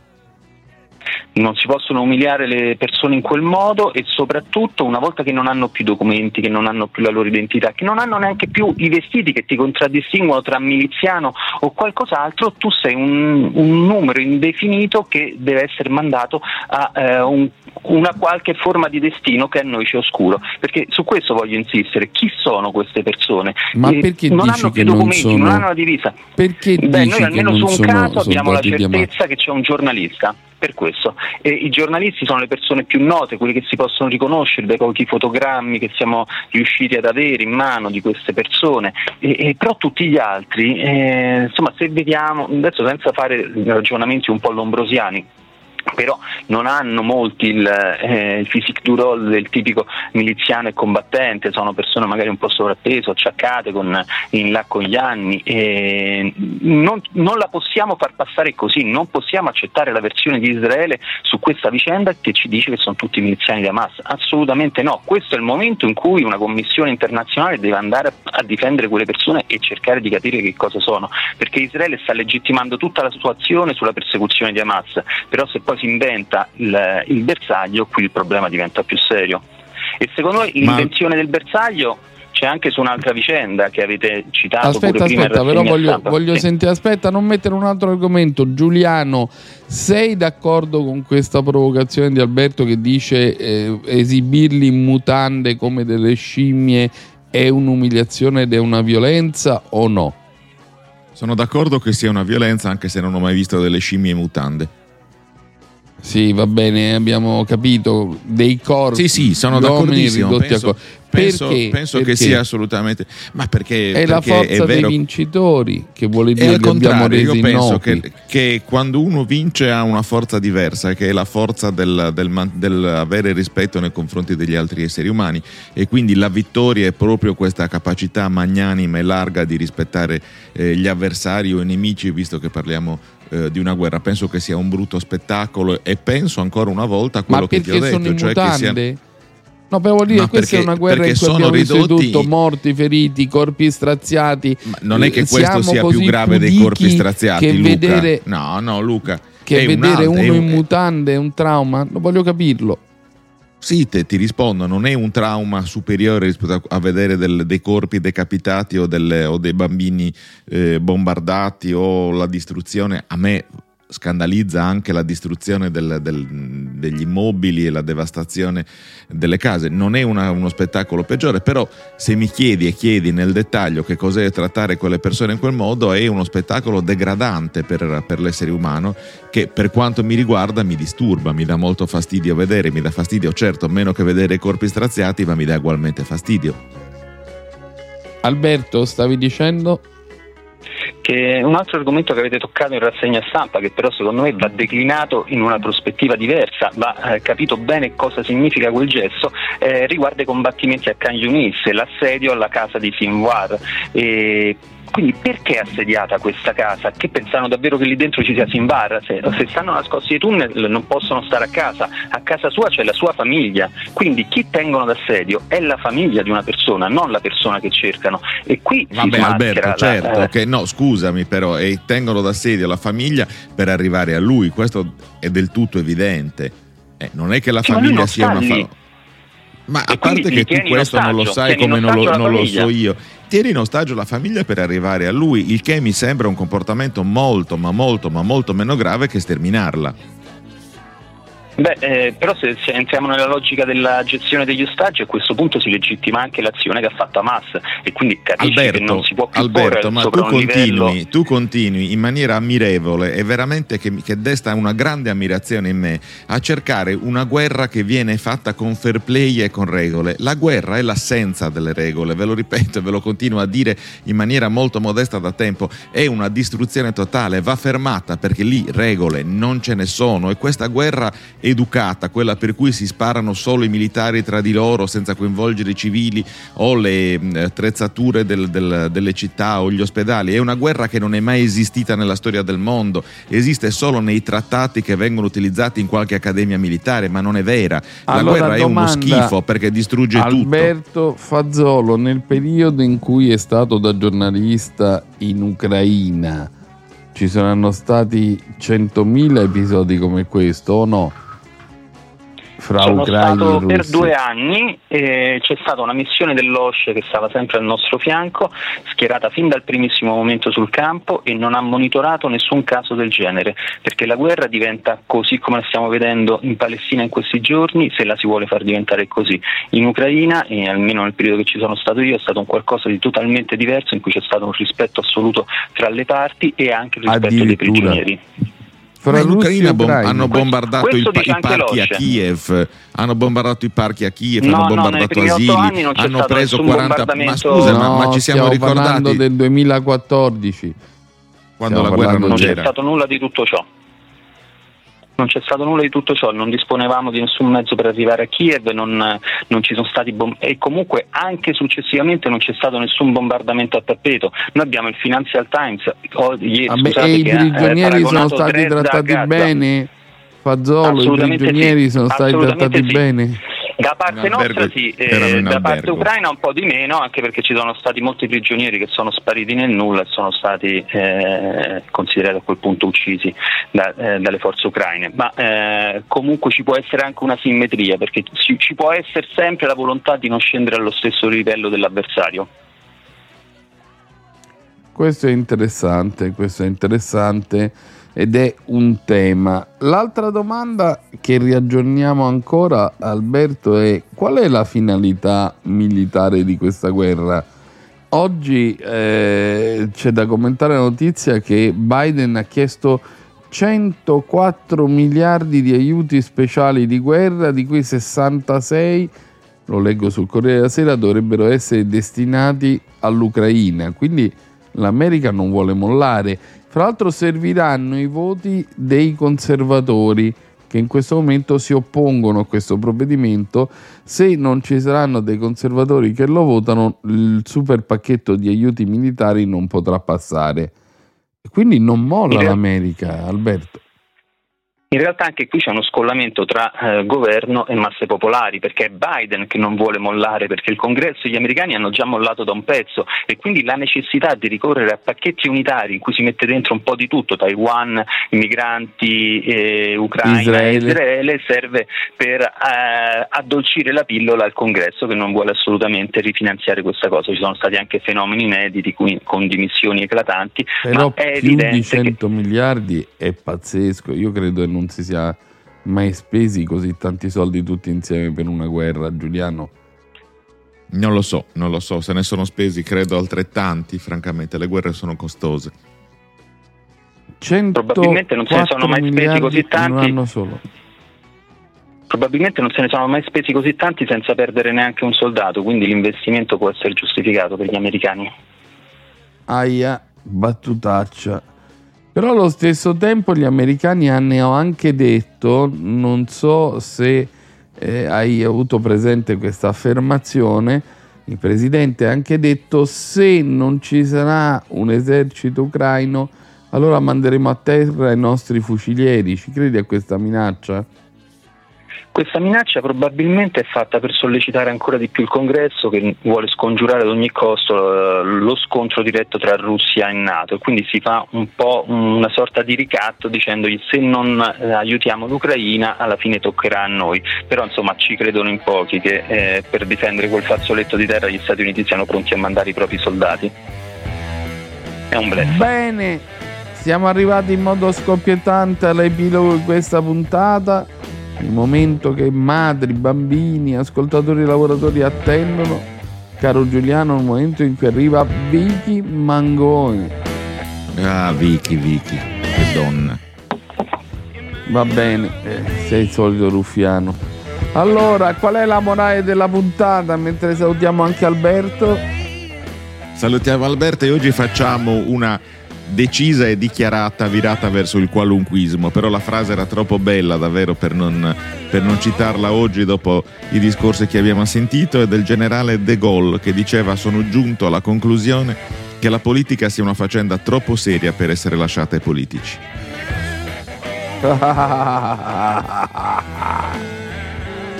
Non si possono umiliare le persone in quel modo, e soprattutto una volta che non hanno più documenti, che non hanno più la loro identità, che non hanno neanche più i vestiti che ti contraddistinguono tra miliziano o qualcos'altro, tu sei un, un numero indefinito che deve essere mandato a eh, un, una qualche forma di destino che a noi ci è oscuro. Perché su questo voglio insistere: chi sono queste persone? Ma eh, perché non dici hanno più documenti, non, sono... non hanno la divisa? Perché Beh, dici noi almeno su un caso abbiamo la certezza che c'è un giornalista. Per questo e i giornalisti sono le persone più note, quelli che si possono riconoscere dai pochi fotogrammi che siamo riusciti ad avere in mano di queste persone, e, e però tutti gli altri, eh, insomma, se vediamo adesso, senza fare ragionamenti un po' lombrosiani, però non hanno molti il, eh, il physique du rôle del tipico miliziano e combattente, sono persone magari un po' sovrappeso, acciaccate, con, in là con gli anni, e non, non la possiamo far passare così, non possiamo accettare la versione di Israele su questa vicenda che ci dice che sono tutti miliziani di Hamas, assolutamente no. Questo è il momento in cui una commissione internazionale deve andare a, a difendere quelle persone e cercare di capire che cosa sono, perché Israele sta legittimando tutta la situazione sulla persecuzione di Hamas, però se poi si inventa il, il bersaglio, qui il problema diventa più serio. E secondo noi l'invenzione Ma... del bersaglio c'è anche su un'altra vicenda che avete citato. Aspetta, pure aspetta, prima però voglio, voglio sì. sentire, aspetta, non mettere un altro argomento. Giuliano, sei d'accordo con questa provocazione di Alberto che dice eh, esibirli in mutande come delle scimmie è un'umiliazione ed è una violenza o no? Sono d'accordo che sia una violenza, anche se non ho mai visto delle scimmie mutande. Sì, va bene, abbiamo capito, dei corpi. Sì, sì, sono d'accordissimo. Penso, a... penso, perché? penso perché? che sia assolutamente. Ma perché è perché la forza è vero... dei vincitori, che vuole dire che abbiamo resi io penso noti. Che, che quando uno vince ha una forza diversa, che è la forza del, del, del avere rispetto nei confronti degli altri esseri umani, e quindi la vittoria è proprio questa capacità magnanima e larga di rispettare eh, gli avversari o i nemici, visto che parliamo di una guerra. Penso che sia un brutto spettacolo e penso ancora una volta a quello che ti ho detto. Ma perché sono in mutande? No, volevo dire, questa è una guerra in cui abbiamo visto tutto, morti, feriti, corpi straziati. Ma non è che questo sia più grave dei corpi straziati, Luca. Vedere, no, no, Luca. Che vedere uno in mutande è un trauma? Non voglio capirlo. Sì, te, ti rispondo, non è un trauma superiore rispetto a, a vedere del, dei corpi decapitati o, delle, o dei bambini eh, bombardati o la distruzione. A me scandalizza anche la distruzione del, del, degli immobili e la devastazione delle case. Non è una, uno spettacolo peggiore, però se mi chiedi e chiedi nel dettaglio che cos'è trattare quelle persone in quel modo, è uno spettacolo degradante per, per l'essere umano, che per quanto mi riguarda mi disturba, mi dà molto fastidio vedere, mi dà fastidio certo meno che vedere i corpi straziati, ma mi dà ugualmente fastidio. Alberto, stavi dicendo? Che un altro argomento che avete toccato in rassegna stampa, che però secondo me va declinato in una prospettiva diversa, va eh, capito bene cosa significa quel gesto, eh, riguarda i combattimenti a Khan Younis, l'assedio alla casa di Sinwar. E quindi perché è assediata questa casa? Che pensano davvero che lì dentro ci sia Sinwar? Se, se stanno nascosti nei tunnel non possono stare a casa, a casa sua c'è la sua famiglia, quindi chi tengono d'assedio è la famiglia di una persona, non la persona che cercano. E qui Vabbè, si Alberto, la, certo, eh... che no, scusami però, e tengono d'assedio la famiglia per arrivare a lui, questo è del tutto evidente. Eh, non è che la sì, famiglia sia una famiglia. Ma a parte che tu questo non lo sai come non lo, non lo so io, tieni in ostaggio la famiglia per arrivare a lui, il che mi sembra un comportamento molto ma molto ma molto meno grave che sterminarla. Beh, eh, però se, se entriamo nella logica della gestione degli ostaggi, a questo punto si legittima anche l'azione che ha fatto Hamas, e quindi capisci Alberto, che non si può più Alberto, ma tu continui, tu continui in maniera ammirevole e veramente che, che desta una grande ammirazione in me a cercare una guerra che viene fatta con fair play e con regole. La guerra è l'assenza delle regole, ve lo ripeto e ve lo continuo a dire in maniera molto modesta da tempo, è una distruzione totale, va fermata perché lì regole non ce ne sono, e questa guerra educata, quella per cui si sparano solo i militari tra di loro senza coinvolgere i civili o le attrezzature del, del, delle città o gli ospedali, è una guerra che non è mai esistita nella storia del mondo, esiste solo nei trattati che vengono utilizzati in qualche accademia militare, ma non è vera. La allora, guerra è uno schifo perché distrugge Alberto tutto. Alberto Fazolo, nel periodo in cui è stato da giornalista in Ucraina ci saranno stati centomila episodi come questo o no? Fra sono Ucraina stato e per due anni, eh, c'è stata una missione dell'OSCE che stava sempre al nostro fianco, schierata fin dal primissimo momento sul campo, e non ha monitorato nessun caso del genere, perché la guerra diventa così come la stiamo vedendo in Palestina in questi giorni, se la si vuole far diventare così. In Ucraina, e almeno nel periodo che ci sono stato io, è stato un qualcosa di totalmente diverso, in cui c'è stato un rispetto assoluto tra le parti e anche il rispetto dei prigionieri. Fra in Ucraina bom- hanno bombardato questo, questo i, pa- i parchi l'osce. a Kiev, hanno bombardato i parchi a Kiev, no, hanno bombardato no, asili, hanno preso quaranta. Ma scusa, no, ma, ma ci siamo ricordati parlando del duemilaquattordici, quando stiamo la guerra non, non c'era. c'è stato nulla di tutto ciò. Non c'è stato nulla di tutto ciò, non disponevamo di nessun mezzo per arrivare a Kiev, non, non ci sono stati bom- e comunque anche successivamente non c'è stato nessun bombardamento a tappeto. Noi abbiamo il Financial Times oh, ieri, Vabbè, scusate, e i prigionieri sono stati trattati bene? Fazolo, i prigionieri sono stati trattati bene? Da parte nostra sì, eh, da parte ucraina un po' di meno, anche perché ci sono stati molti prigionieri che sono spariti nel nulla e sono stati eh, considerati a quel punto uccisi da, eh, dalle forze ucraine, ma eh, comunque ci può essere anche una simmetria, perché ci, ci può essere sempre la volontà di non scendere allo stesso livello dell'avversario. Questo è interessante, questo è interessante. ed è un tema. L'altra domanda che riaggiorniamo ancora, Alberto, è: qual è la finalità militare di questa guerra? Oggi eh, c'è da commentare la notizia che Biden ha chiesto centoquattro miliardi di aiuti speciali di guerra, di cui sessantasei, lo leggo sul Corriere della Sera, dovrebbero essere destinati all'Ucraina. Quindi l'America non vuole mollare. Fra l'altro serviranno i voti dei conservatori, che in questo momento si oppongono a questo provvedimento. Se non ci saranno dei conservatori che lo votano, il super pacchetto di aiuti militari non potrà passare. Quindi non molla l'America, Alberto. In realtà anche qui c'è uno scollamento tra eh, governo e masse popolari, perché è Biden che non vuole mollare, perché il Congresso e gli americani hanno già mollato da un pezzo, e quindi la necessità di ricorrere a pacchetti unitari in cui si mette dentro un po' di tutto, Taiwan, migranti, eh, Ucraina, Israele. Israele, serve per eh, addolcire la pillola al Congresso, che non vuole assolutamente rifinanziare questa cosa. Ci sono stati anche fenomeni inediti con dimissioni eclatanti, però ma è più evidente di cento che... miliardi è pazzesco. Io credo non non si sia mai spesi così tanti soldi tutti insieme per una guerra, Giuliano. Non lo so, non lo so, se ne sono spesi credo altrettanti, francamente le guerre sono costose. Probabilmente non se ne sono mai spesi così tanti in un anno solo. Probabilmente non se ne sono mai spesi così tanti senza perdere neanche un soldato, quindi l'investimento può essere giustificato per gli americani. Aia, battutaccia. Però allo stesso tempo gli americani hanno anche detto, non so se eh, hai avuto presente questa affermazione, il presidente ha anche detto: se non ci sarà un esercito ucraino, allora manderemo a terra i nostri fucilieri. Ci credi a questa minaccia? Questa minaccia probabilmente è fatta per sollecitare ancora di più il Congresso, che vuole scongiurare ad ogni costo lo scontro diretto tra Russia e NATO, e quindi si fa un po' una sorta di ricatto dicendogli: se non aiutiamo l'Ucraina alla fine toccherà a noi. Però insomma ci credono in pochi che eh, per difendere quel fazzoletto di terra gli Stati Uniti siano pronti a mandare i propri soldati. È un bluff. Bene, siamo arrivati in modo scoppiettante all'epilogo di questa puntata. Il momento che madri, bambini, ascoltatori e lavoratori attendono, caro Giuliano, il momento in cui arriva Vicky Mangone. Ah, Vicky, Vicky, che donna. Va bene, eh, sei il solito ruffiano. Allora, qual è la morale della puntata? Mentre salutiamo anche Alberto. Salutiamo Alberto, e oggi facciamo una decisa e dichiarata virata verso il qualunquismo, però la frase era troppo bella davvero per non, per non citarla oggi, dopo i discorsi che abbiamo sentito, e del generale De Gaulle, che diceva: sono giunto alla conclusione che la politica sia una faccenda troppo seria per essere lasciata ai politici.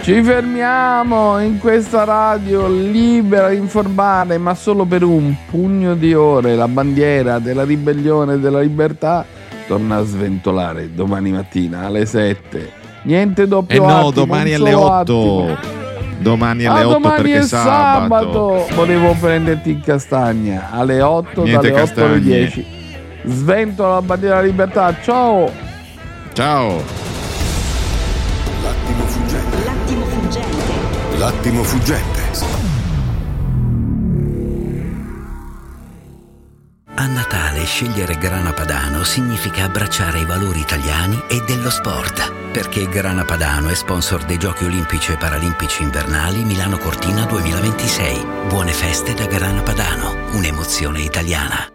Ci fermiamo in questa radio libera a informare, ma solo per un pugno di ore. La bandiera della ribellione e della libertà torna a sventolare domani mattina alle sette. Niente doppio attimo. Eh no, domani alle otto. Domani alle otto perché è sabato. sabato. Volevo prenderti in castagna. Alle otto, dalle otto alle dieci. Sventola la bandiera della libertà. Ciao. Ciao. L'Attimo Fuggente. A Natale scegliere Grana Padano significa abbracciare i valori italiani e dello sport, perché Grana Padano è sponsor dei Giochi Olimpici e Paralimpici Invernali Milano Cortina duemilaventisei. Buone feste da Grana Padano, un'emozione italiana.